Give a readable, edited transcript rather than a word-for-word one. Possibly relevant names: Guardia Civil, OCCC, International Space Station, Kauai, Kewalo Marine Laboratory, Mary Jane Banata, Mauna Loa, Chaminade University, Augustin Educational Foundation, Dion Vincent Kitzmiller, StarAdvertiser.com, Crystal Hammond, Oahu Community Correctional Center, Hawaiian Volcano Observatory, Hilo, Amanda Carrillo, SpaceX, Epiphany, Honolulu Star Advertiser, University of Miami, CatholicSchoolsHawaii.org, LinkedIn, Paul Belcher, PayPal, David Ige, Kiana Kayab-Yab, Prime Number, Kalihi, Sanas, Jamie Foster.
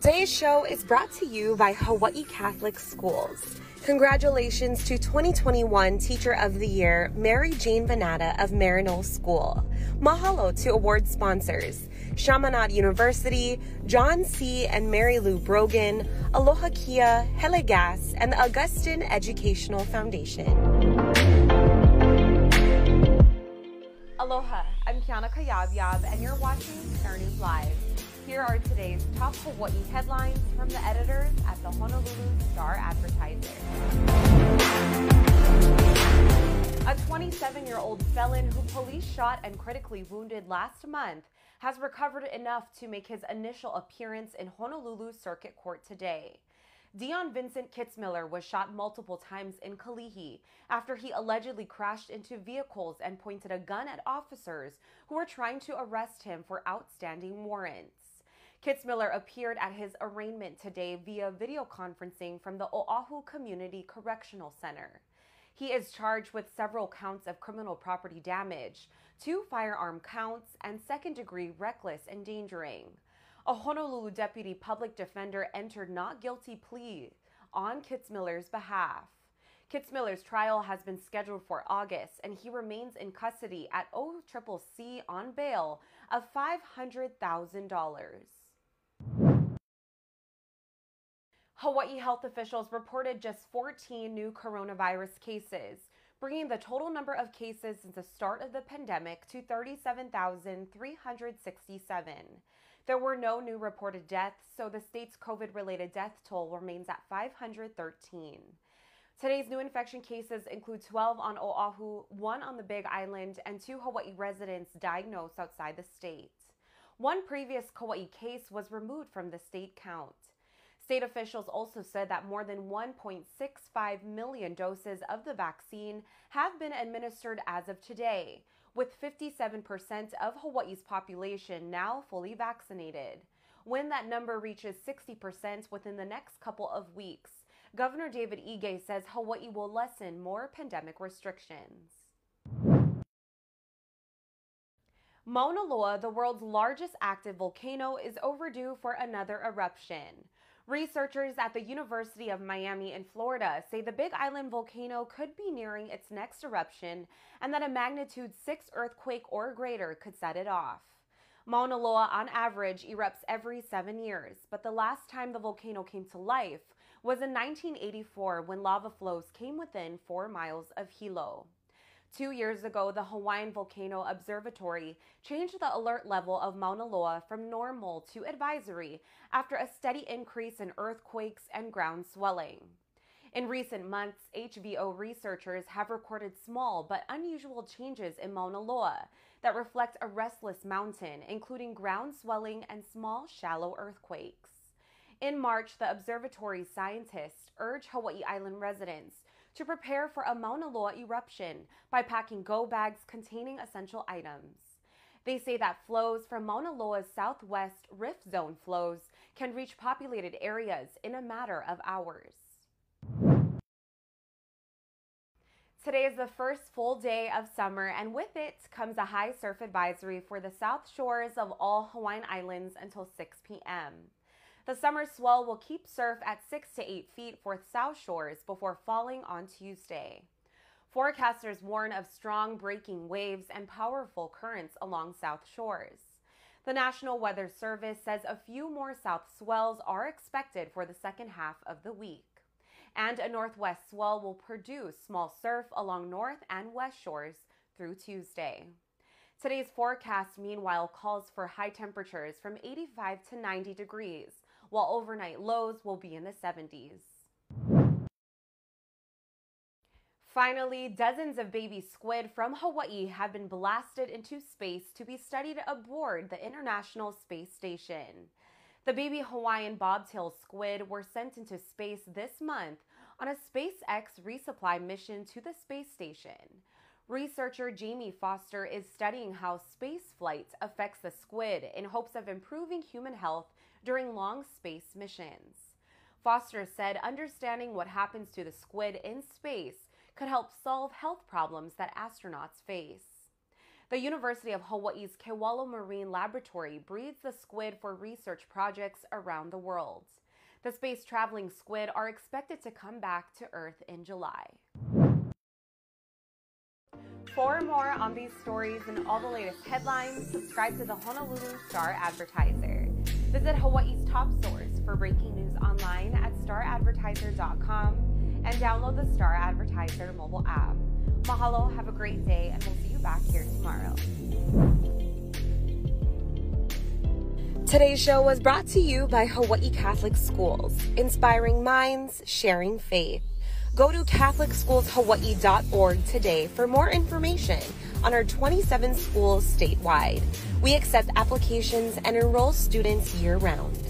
Today's show is brought to you by Hawaii Catholic Schools. Congratulations to 2021 Teacher of the Year, Mary Jane Banata of Marinol School. Mahalo to award sponsors, Chaminade University, John C. and Mary Lou Brogan, Aloha Kia, Hele Gas, and the Augustin Educational Foundation. Aloha, I'm Kiana Kayab-Yab, and you're watching Star News Live. Here are today's top Hawaii headlines from the editors at the Honolulu Star Advertiser. A 27-year-old felon who police shot and critically wounded last month has recovered enough to make his initial appearance in Honolulu Circuit Court today. Dion Vincent Kitzmiller was shot multiple times in Kalihi after he allegedly crashed into vehicles and pointed a gun at officers who were trying to arrest him for outstanding warrants. Kitzmiller appeared at his arraignment today via video conferencing from the Oahu Community Correctional Center. He is charged with several counts of criminal property damage, 2 firearm counts, and second-degree reckless endangering. A Honolulu deputy public defender entered not guilty plea on Kitzmiller's behalf. Kitzmiller's trial has been scheduled for August, and he remains in custody at OCCC on bail of $500,000. Hawaii health officials reported just 14 new coronavirus cases, bringing the total number of cases since the start of the pandemic to 37,367. There were no new reported deaths, so the state's COVID-related death toll remains at 513. Today's new infection cases include 12 on Oahu, 1 on the Big Island, and 2 Hawaii residents diagnosed outside the state. 1 previous Kauai case was removed from the state count. State officials also said that more than 1.65 million doses of the vaccine have been administered as of today, with 57% of Hawaii's population now fully vaccinated. When that number reaches 60% within the next couple of weeks, Governor David Ige says Hawaii will lessen more pandemic restrictions. Mauna Loa, the world's largest active volcano, is overdue for another eruption. Researchers at the University of Miami in Florida say the Big Island volcano could be nearing its next eruption and that a magnitude 6 earthquake or greater could set it off. Mauna Loa, on average, erupts every 7 years, but the last time the volcano came to life was in 1984 when lava flows came within 4 miles of Hilo. 2 years ago, the Hawaiian Volcano Observatory changed the alert level of Mauna Loa from normal to advisory after a steady increase in earthquakes and ground swelling. In recent months, HVO researchers have recorded small but unusual changes in Mauna Loa that reflect a restless mountain, including ground swelling and small, shallow earthquakes. In March, the observatory scientists urged Hawaii Island residents to prepare for a Mauna Loa eruption by packing go bags containing essential items. They say that flows from Mauna Loa's southwest rift zone flows can reach populated areas in a matter of hours. Today is the first full day of summer, and with it comes a high surf advisory for the south shores of all Hawaiian Islands until 6 p.m. The summer swell will keep surf at 6 to 8 feet for south shores before falling on Tuesday. Forecasters warn of strong breaking waves and powerful currents along south shores. The National Weather Service says a few more south swells are expected for the second half of the week. And a northwest swell will produce small surf along north and west shores through Tuesday. Today's forecast, meanwhile, calls for high temperatures from 85 to 90 degrees, while overnight lows will be in the 70s. Finally, dozens of baby squid from Hawaii have been blasted into space to be studied aboard the International Space Station. The baby Hawaiian bobtail squid were sent into space this month on a SpaceX resupply mission to the space station. Researcher Jamie Foster is studying how space flight affects the squid in hopes of improving human health during long space missions. Foster said understanding what happens to the squid in space could help solve health problems that astronauts face. The University of Hawaii's Kewalo Marine Laboratory breeds the squid for research projects around the world. The space-traveling squid are expected to come back to Earth in July. For more on these stories and all the latest headlines, subscribe to the Honolulu Star Advertiser. Visit Hawaii's top source for breaking news online at StarAdvertiser.com and download the Star Advertiser mobile app. Mahalo, have a great day, and we'll see you back here tomorrow. Today's show was brought to you by Hawaii Catholic Schools, inspiring minds, sharing faith. Go to CatholicSchoolsHawaii.org today for more information on our 27 schools statewide. We accept applications and enroll students year-round.